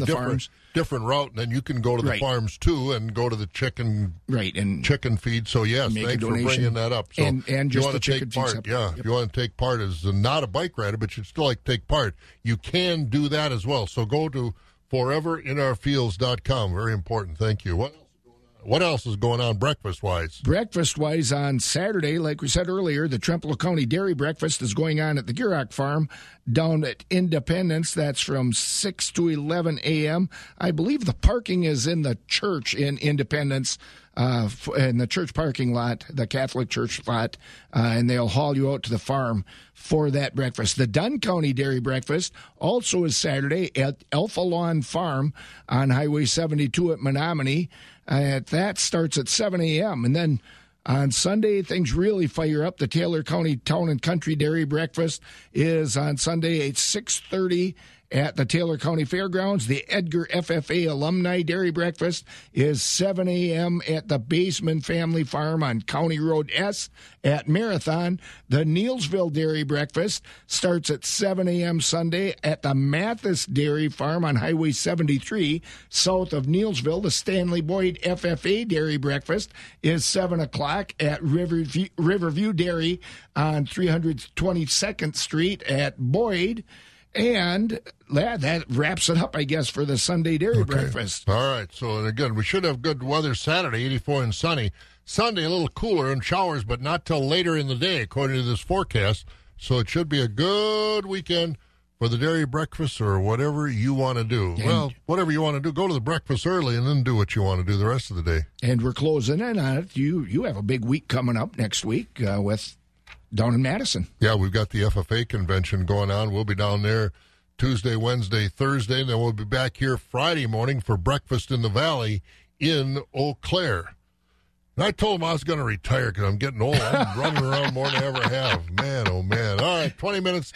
the farms, different route, and then you can go to the farms too and go to the chicken and chicken feed. So yes, thanks for bringing that up. So and just you want to take part. Yeah, if you want to take part as not a bike rider, but you'd still like to take part, you can do that as well. So go to foreverinurfields.com. Very important. Thank you. What else is going on? What else is going on breakfast-wise? Breakfast-wise on Saturday, like we said earlier, the Trempealeau County Dairy Breakfast is going on at the Gearock Farm down at Independence. That's from 6 to 11 a.m. I believe the parking is in the church in Independence, in the church parking lot, the Catholic church lot, and they'll haul you out to the farm for that breakfast. The Dunn County Dairy Breakfast also is Saturday at Alpha Lawn Farm on Highway 72 at Menominee. That starts at 7 a.m. And then on Sunday, things really fire up. The Taylor County Town and Country Dairy Breakfast is on Sunday at 6:30 at the Taylor County Fairgrounds. The Edgar FFA Alumni Dairy Breakfast is 7 a.m. at the Baseman Family Farm on County Road S at Marathon. The Neillsville Dairy Breakfast starts at 7 a.m. Sunday at the Mathis Dairy Farm on Highway 73 south of Neillsville. The Stanley Boyd FFA Dairy Breakfast is 7 o'clock at Riverview Dairy on 322nd Street at Boyd. And that wraps it up, I guess, for the Sunday dairy breakfast. All right. So, and again, we should have good weather Saturday, 84 and sunny. Sunday, a little cooler and showers, but not till later in the day, according to this forecast. So it should be a good weekend for the dairy breakfast or whatever you want to do. And well, whatever you want to do, go to the breakfast early and then do what you want to do the rest of the day. And we're closing in on it. You have a big week coming up next week with... down in Madison. Yeah, we've got the FFA convention going on. We'll be down there Tuesday, Wednesday, Thursday, and then we'll be back here Friday morning for Breakfast in the Valley in Eau Claire. And I told him I was going to retire because I'm getting old. I'm running around more than I ever have. Man, oh, man. All right,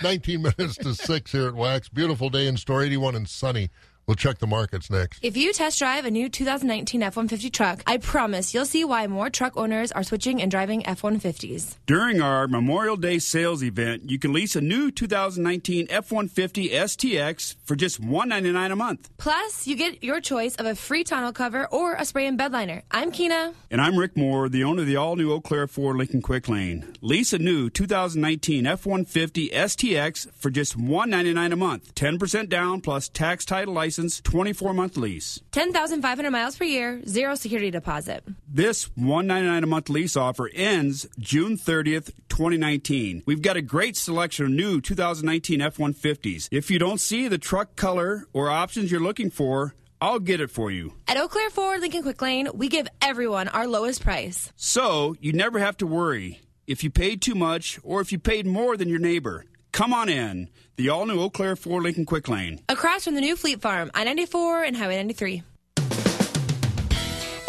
19 minutes to 6 here at WAXX. Beautiful day in store, 81 and sunny. We'll check the markets next. If you test drive a new 2019 F-150 truck, I promise you'll see why more truck owners are switching and driving F-150s. During our Memorial Day sales event, you can lease a new 2019 F-150 STX for just $199 a month. Plus, you get your choice of a free tonneau cover or a spray-in bed liner. I'm Keena. And I'm Rick Moore, the owner of the all-new Eau Claire Ford Lincoln Quick Lane. Lease a new 2019 F-150 STX for just $199 a month. 10% down plus tax, title, license, 24-month lease. 10,500 miles per year, zero security deposit. This $199 a month lease offer ends June 30th, 2019. We've got a great selection of new 2019 F-150s. If you don't see the truck color or options you're looking for, I'll get it for you. At Eau Claire Ford Lincoln Quick Lane, we give everyone our lowest price. So you never have to worry if you paid too much or if you paid more than your neighbor. Come on in. The all-new Eau Claire Ford Lincoln Quick Lane. Across from the new Fleet Farm, I-94 and Highway 93.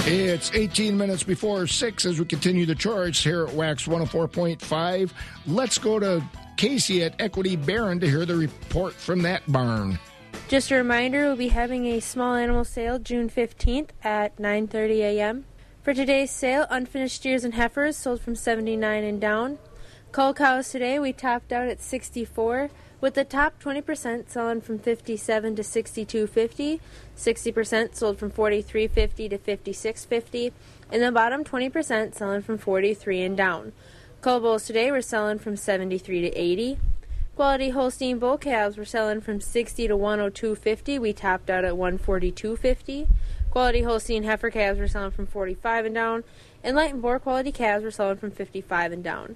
It's 18 minutes before 6 as we continue the charts here at WAXX 104.5. Let's go to Casey at Equity Barron to hear the report from that barn. Just a reminder, we'll be having a small animal sale June 15th at 9:30 a.m. For today's sale, unfinished steers and heifers sold from 79 and down. Cull cows today, we topped out at 64, with the top 20% selling from 57 to 62.50, 60% sold from 43.50 to 56.50, and the bottom 20% selling from 43 and down. Cull bulls today were selling from 73 to 80. Quality Holstein bull calves were selling from 60 to 102.50, we topped out at 142.50. Quality Holstein heifer calves were selling from 45 and down, and light and boar quality calves were selling from 55 and down.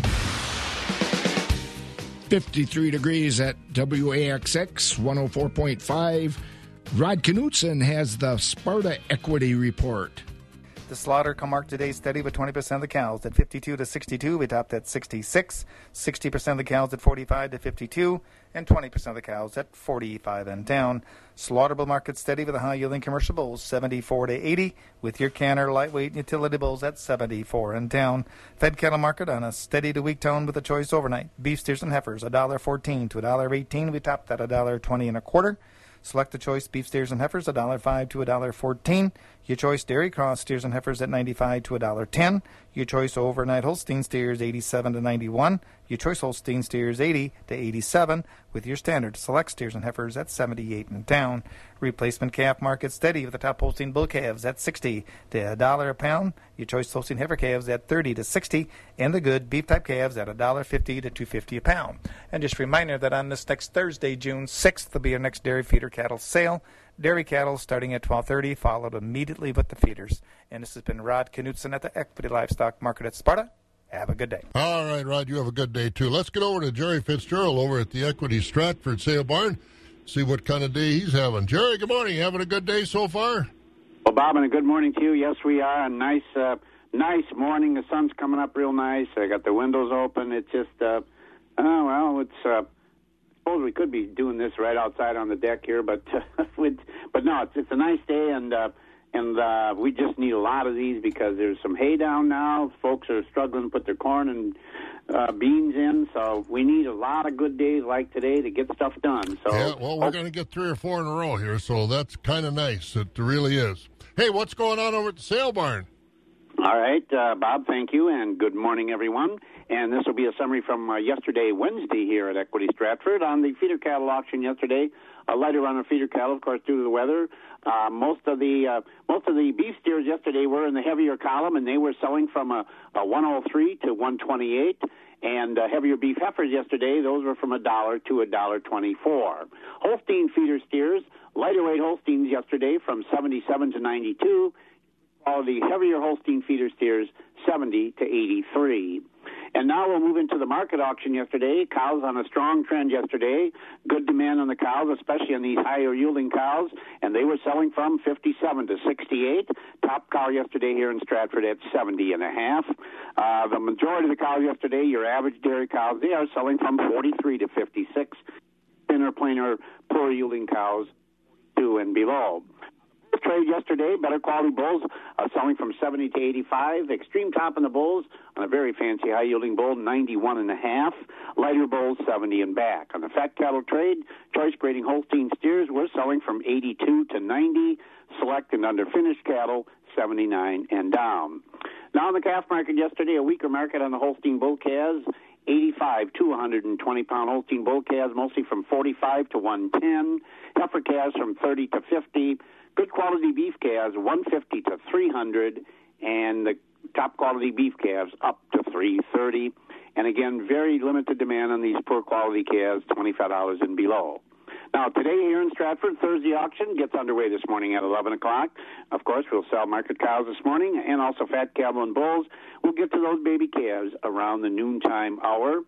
53 degrees at WAXX 104.5. Rod Knutson has the Sparta Equity Report. The slaughter can mark today's steady with 20% of the cows at 52 to 62. We topped at 66. 60% of the cows at 45 to 52. And 20% of the cows at 45 and down. Slaughterable market steady with the high-yielding commercial bulls 74 to 80, with your canner, lightweight, utility bulls at 74 and down. Fed cattle market on a steady to weak tone with a choice overnight. Beef steers and heifers $1.14 to $1.18. We topped at $1.20 and a quarter. Select the choice beef steers and heifers, $1.05 to $1.14. Your choice dairy cross steers and heifers at $95 to $1.10. Your choice overnight Holstein steers, $87 to $91. Your choice Holstein steers, $80 to $87, with your standard select steers and heifers at $78 and down. Replacement calf market steady with the top Holstein bull calves at $60 to $1 a pound. Your choice Holstein heifer calves at $30 to $60, and the good beef type calves at $1.50 to $2.50 a pound. And just a reminder that on this next Thursday, June 6th, will be our next dairy feeder cattle sale. Dairy cattle starting at 12:30, followed immediately with the feeders. And this has been Rod Knutson at the Equity Livestock Market at Sparta. Have a good day. All right, Rod, you have a good day, too. Let's get over to Jerry Fitzgerald over at the Equity Stratford Sale Barn, see what kind of day he's having. Jerry, good morning. You having a good day so far? Well, Bob, and a good morning to you. Yes, we are. A nice morning. The sun's coming up real nice. I got the windows open. It's just, I suppose we could be doing this right outside on the deck here, but no, it's a nice day, and we just need a lot of these because there's some hay down now. Folks are struggling to put their corn and beans in, so we need a lot of good days like today to get stuff done. So yeah, well, we're going to get 3 or 4 in a row here, so that's kind of nice. It really is. Hey, what's going on over at the sale barn? All right, Bob, thank you, and good morning, everyone. And this will be a summary from yesterday, Wednesday, here at Equity Stratford. On the feeder cattle auction yesterday, a lighter run of feeder cattle, of course, due to the weather. Most of the beef steers yesterday were in the heavier column, and they were selling from a 103 to 128. And heavier beef heifers yesterday, those were from $1 to $1.24. Holstein feeder steers, lighter weight Holsteins yesterday from 77 to 92. All the heavier Holstein feeder steers, 70 to 83. And now we'll move into the market auction yesterday. Cows on a strong trend yesterday. Good demand on the cows, especially on these higher-yielding cows. And they were selling from 57 to 68. Top cow yesterday here in Stratford at 70 and a half. The majority of the cows yesterday, your average dairy cows, they are selling from 43 to 56. Thinner, plainer, poor-yielding cows, 2 and below. Trade yesterday, better quality bulls selling from 70 to 85. Extreme top in the bulls on a very fancy high-yielding bull, 91 and a half. Lighter bulls, 70 and back. On the fat cattle trade, choice grading Holstein steers were selling from 82 to 90. Select and underfinished cattle, 79 and down. Now on the calf market yesterday, a weaker market on the Holstein bull calves. 85 to 120-pound Holstein bull calves, mostly from 45 to 110. Heifer calves from 30 to 50. Good quality beef calves, 150 to 300, and the top quality beef calves up to 330. And again, very limited demand on these poor quality calves, $25 and below. Now, today here in Stratford, Thursday auction gets underway this morning at 11 o'clock. Of course, we'll sell market cows this morning and also fat cattle and bulls. We'll get to those baby calves around the noontime hour.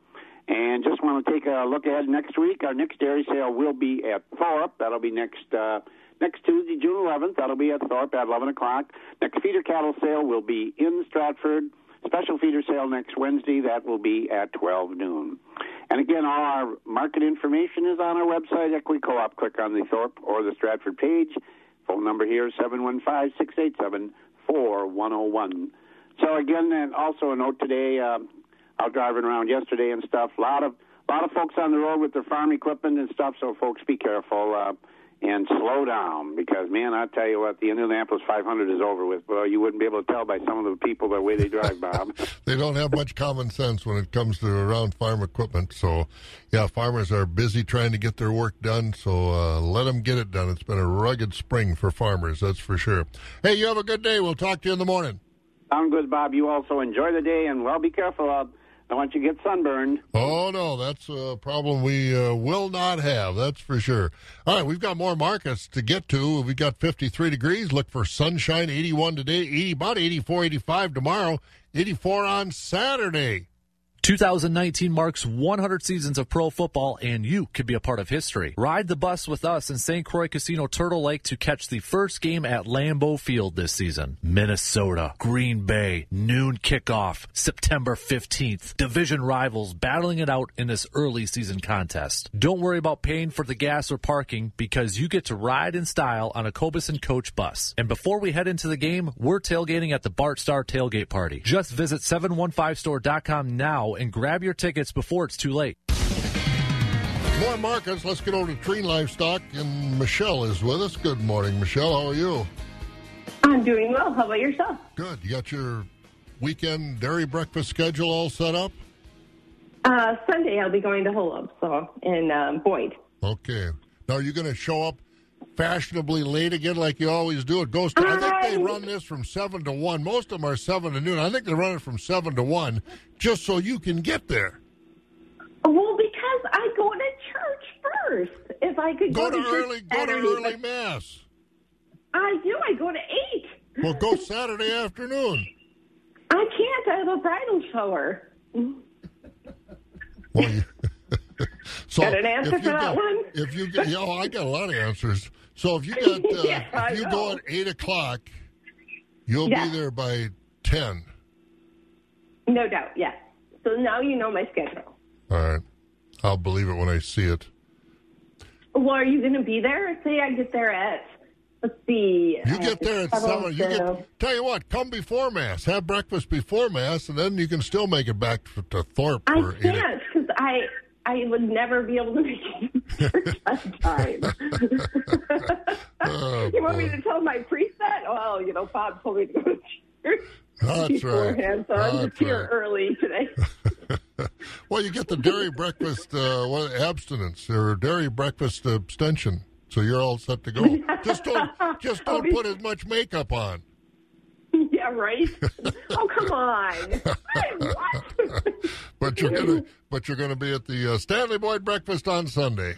And just want to take a look ahead next week. Our next dairy sale will be at Thorpe. That'll be next Tuesday, June 11th. That'll be at Thorpe at 11 o'clock. Next feeder cattle sale will be in Stratford. Special feeder sale next Wednesday. That will be at 12 noon. And again, all our market information is on our website, Equity Co-op. Click on the Thorpe or the Stratford page. Phone number here is 715-687-4101. So again, and also a note today, out driving around yesterday and stuff. A lot of folks on the road with their farm equipment and stuff. So folks, be careful and slow down because, man, I tell you what, the Indianapolis 500 is over with. Well, you wouldn't be able to tell by some of the people the way they drive, Bob. They don't have much common sense when it comes to around farm equipment. So, yeah, farmers are busy trying to get their work done. So let them get it done. It's been a rugged spring for farmers, that's for sure. Hey, you have a good day. We'll talk to you in the morning. Sound good, Bob. You also enjoy the day and, well, be careful, Bob. I want you to get sunburned. Oh, no, that's a problem we will not have, that's for sure. All right, we've got more markets to get to. We've got 53 degrees. Look for sunshine, 81 today, about 84, 85 tomorrow, 84 on Saturday. 2019 marks 100 seasons of pro football, and you could be a part of history. Ride the bus with us in St. Croix Casino Turtle Lake to catch the first game at Lambeau Field this season. Minnesota, Green Bay, noon kickoff, September 15th. Division rivals battling it out in this early season contest. Don't worry about paying for the gas or parking because you get to ride in style on a Cobus & Coach bus. And before we head into the game, we're tailgating at the Bart Star Tailgate Party. Just visit 715store.com now and grab your tickets before it's too late. More markets. Let's get over to Treen Livestock, and Michelle is with us. Good morning, Michelle. How are you? I'm doing well. How about yourself? Good. You got your weekend dairy breakfast schedule all set up? Sunday I'll be going to Holub, so in Boyd. Okay. Now, are you going to show up fashionably late again like you always do? It goes to, I think they run this from 7 to 1. Most of them are 7 to noon. I think they run it from 7 to 1 just so you can get there. Well, because I go to church first. If I could go to church early, Saturday, go to early mass. I do. I go to 8. Well, go Saturday afternoon. I can't. I have a bridal shower. Well, so got an answer for that one? If you get, I got a lot of answers. So if you got, if you go at 8 o'clock, you'll be there by 10. No doubt. Yes. Yeah. So now you know my schedule. All right, I'll believe it when I see it. Well, are you going to be there? Say I get there at. Let's see. You get there at 7. Tell you what, come before Mass. Have breakfast before Mass, and then you can still make it back to Thorpe. I can't, because I would never be able to make it on time. Want me to tell my priest that? Well, Bob told me to go to church beforehand, so I'm just here early today. Well, you get the dairy breakfast abstinence or dairy breakfast abstention. So you're all set to go. Just don't put as much makeup on. Yeah, right. Oh, come on. What? But you're gonna be at the Stanley Boyd breakfast on Sunday.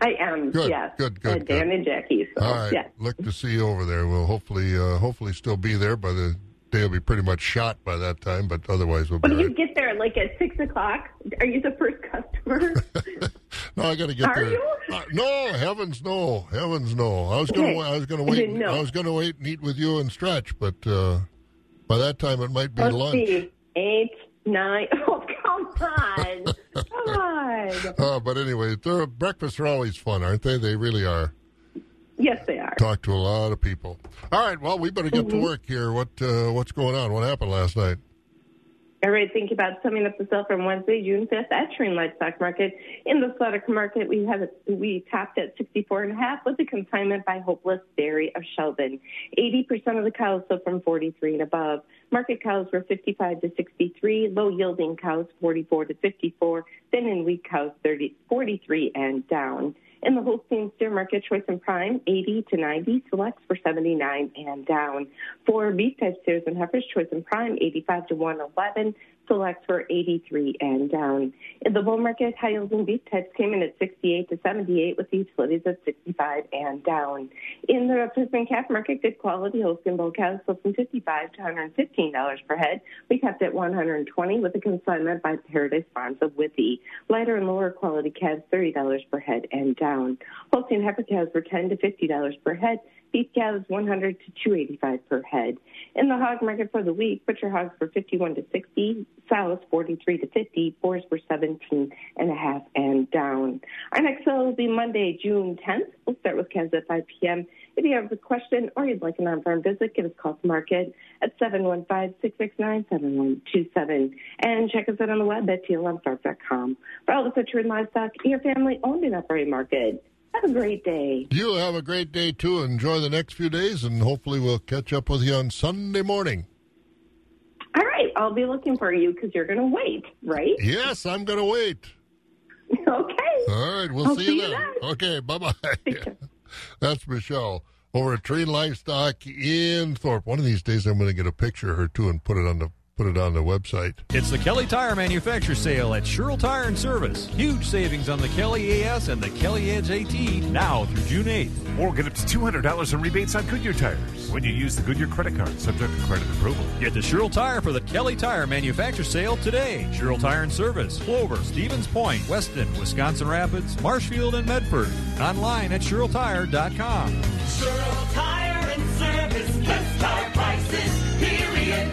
I am. Good. Yes. Good. Dan and Jackie. So, all right. Yes. Look to see you over there. We'll hopefully still be there by the day. Will be pretty much shot by that time, but otherwise we'll be. But you get there like at 6 o'clock. Are you the first customer? No, I got to get there. Are you? No, heavens no. I was going to wait and eat with you and stretch, but by that time it might be lunch. Let's see. 8, 9. Oh, come on. But anyway, breakfasts are always fun, aren't they? They really are. Yes, they are. Talk to a lot of people. All right, well, we better get to work here. What's going on? What happened last night? All right, think about summing up the sale from Wednesday, June 5th at Treen Livestock Market. In the Slaughter Market, we topped at 64.5 with a consignment by Hopeless Dairy of Shelburne. 80% of the cows sold from 43 and above. Market cows were 55 to 63, low-yielding cows 44 to 54, thin and weak cows 43 and down. In the Holstein steer market, choice and prime, 80 to 90, selects for 79 and down. For beef-type steers and heifers, choice and prime, 85 to 111, selects for 83 and down. In the bull market, high-yielding beef types came in at 68 to 78, with the utilities at 65 and down. In the replacement calf market, good quality Holstein bull cows sold from $55 to $115 per head. We kept at $120 with a consignment by Paradise Farms of Withy. Lighter and lower quality calves, $30 per head and down. Holstein heifer calves were $10 to $50 per head. Beef calves, $100 to $285 per head. In the hog market for the week, butcher hogs were 51 to 60, sows 43 to 50, boars were 17.5 and down. Our next sale will be Monday, June 10th. We'll start with calves at 5 p.m. If you have a question or you'd like an on-farm visit, give us a call to market at 715-669-7127. And check us out on the web at tlmfarm.com. For all the butcher and livestock, your family-owned and operated market. Have a great day. You have a great day, too. Enjoy the next few days, and hopefully we'll catch up with you on Sunday morning. All right. I'll be looking for you because you're going to wait, right? Yes, I'm going to wait. Okay. All right. We'll see you then. Okay. Bye-bye. That's Michelle over at Treen Livestock in Thorpe. One of these days I'm going to get a picture of her, too, and put it on the website. It's the Kelly Tire Manufacturer Sale at Shurrell Tire & Service. Huge savings on the Kelly AS and the Kelly Edge AT now through June 8th. Or get up to $200 in rebates on Goodyear tires when you use the Goodyear credit card, subject to credit approval. Get to Shurrell Tire for the Kelly Tire Manufacturer Sale today. Shurrell Tire & Service, Clover, Stevens Point, Weston, Wisconsin Rapids, Marshfield, and Medford. Online at ShurrellTire.com. Shurrell Tire & Service, best tire prices, period.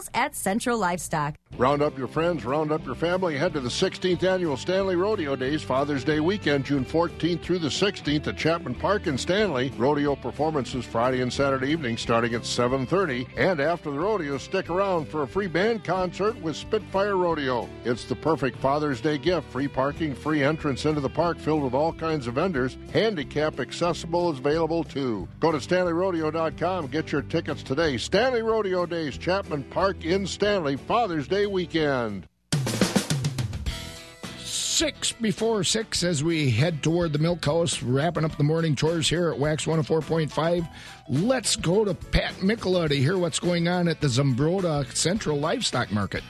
at Central Livestock. Round up your friends, round up your family. Head to the 16th Annual Stanley Rodeo Days, Father's Day weekend, June 14th through the 16th at Chapman Park in Stanley. Rodeo performances Friday and Saturday evening starting at 7:30. And after the rodeo, stick around for a free band concert with Spitfire Rodeo. It's the perfect Father's Day gift. Free parking, free entrance into the park filled with all kinds of vendors. Handicap accessible is available too. Go to StanleyRodeo.com. Get your tickets today. Stanley Rodeo Days, Chapman Park in Stanley, Father's Day weekend. 6 before 6 as we head toward the milk house, wrapping up the morning chores here at WAXX 104.5. Let's go to Pat Mikola to hear what's going on at the Zumbrota Central Livestock Market.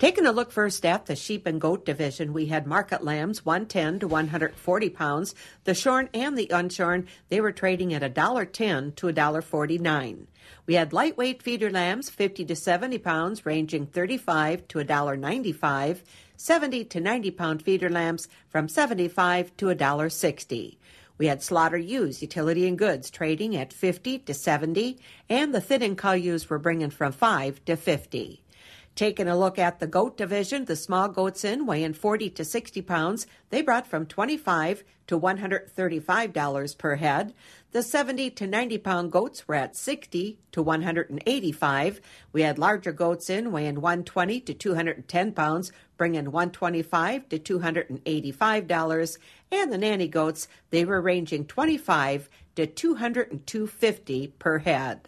Taking a look first at the sheep and goat division, we had market lambs 110 to 140 pounds. The shorn and the unshorn, they were trading at $1.10 to $1.49. We had lightweight feeder lambs 50 to 70 pounds, ranging $35 to $1.95. 70 to 90 pound feeder lambs from $75 to $1.60. We had slaughter ewes, utility and goods, trading at 50 to 70, and the thinning cow ewes were bringing from 5 to 50. Taking a look at the goat division, the small goats in weighing 40 to 60 pounds, they brought from $25 to $135 per head. The 70 to 90 pound goats were at $60 to $185. We had larger goats in weighing 120 to 210 pounds, bringing $125 to $285. And the nanny goats, they were ranging $25 to $202.50 per head.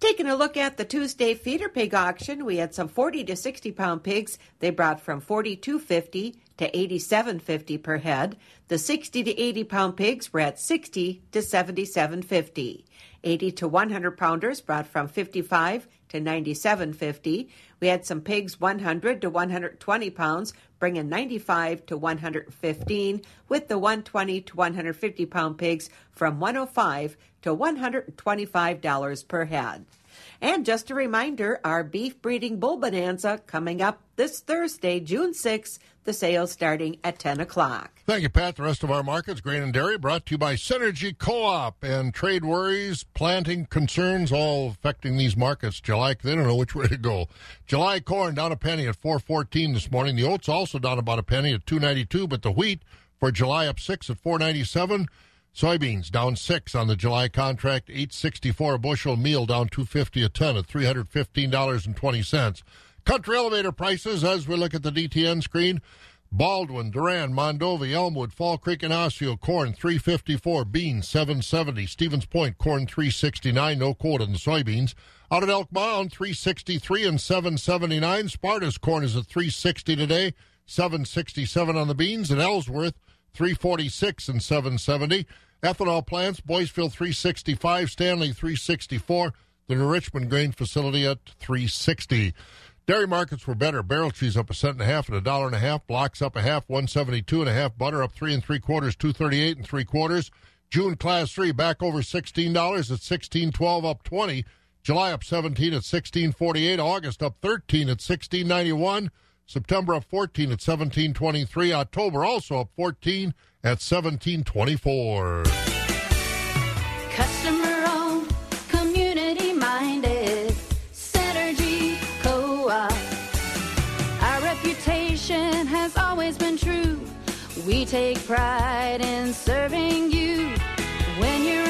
Taking a look at the Tuesday feeder pig auction, we had some 40 to 60 pound pigs. They brought from $42.50 to $87.50 per head. The 60 to 80 pound pigs were at $60 to $77.50. 80 to 100 pounders brought from $55 to $97.50. We had some pigs 100 to 120 pounds, bringing $95 to $115, with the 120 to 150 pound pigs from $105 to $125 per head. And just a reminder, our beef breeding bull bonanza coming up this Thursday, June 6th, the sale starting at 10 o'clock. Thank you, Pat. The rest of our markets, grain and dairy, brought to you by Synergy Co-op and trade worries, planting concerns, all affecting these markets. July, they don't know which way to go. July corn down a penny at $4.14 this morning. The oats also down about a penny at $2.92, but the wheat for July up 6 at $4.97. Soybeans down 6 on the July contract, $8.64 a bushel. Meal down $2.50 a ton at $315.20. Country elevator prices as we look at the DTN screen. Baldwin, Duran, Mondovi, Elmwood, Fall Creek, and Osseo, corn $3.54, beans $7.70. Stevens Point, corn $3.69, no quote on the soybeans. Out at Elk Mound, $3.63 and $7.79. Sparta's corn is at $3.60 today, $7.67 on the beans. At Ellsworth, $3.46 and $7.70. Ethanol plants, Boyceville $3.65, Stanley $3.64, the New Richmond Grain Facility at $3.60. Dairy markets were better. Barrel cheese up $0.015 and $1.50. Blocks up $0.50, $1.72.50. Butter up $3.75, $2.38.75. June Class 3 back over $16 at $16.12, up $20. July up $17 at $16.48. August up $13 at $16.91. September up $14 at $17.23. October also up $14 at $17.24. Customer-owned, community-minded, Synergy Co-op. Our reputation has always been true. We take pride in serving you when you're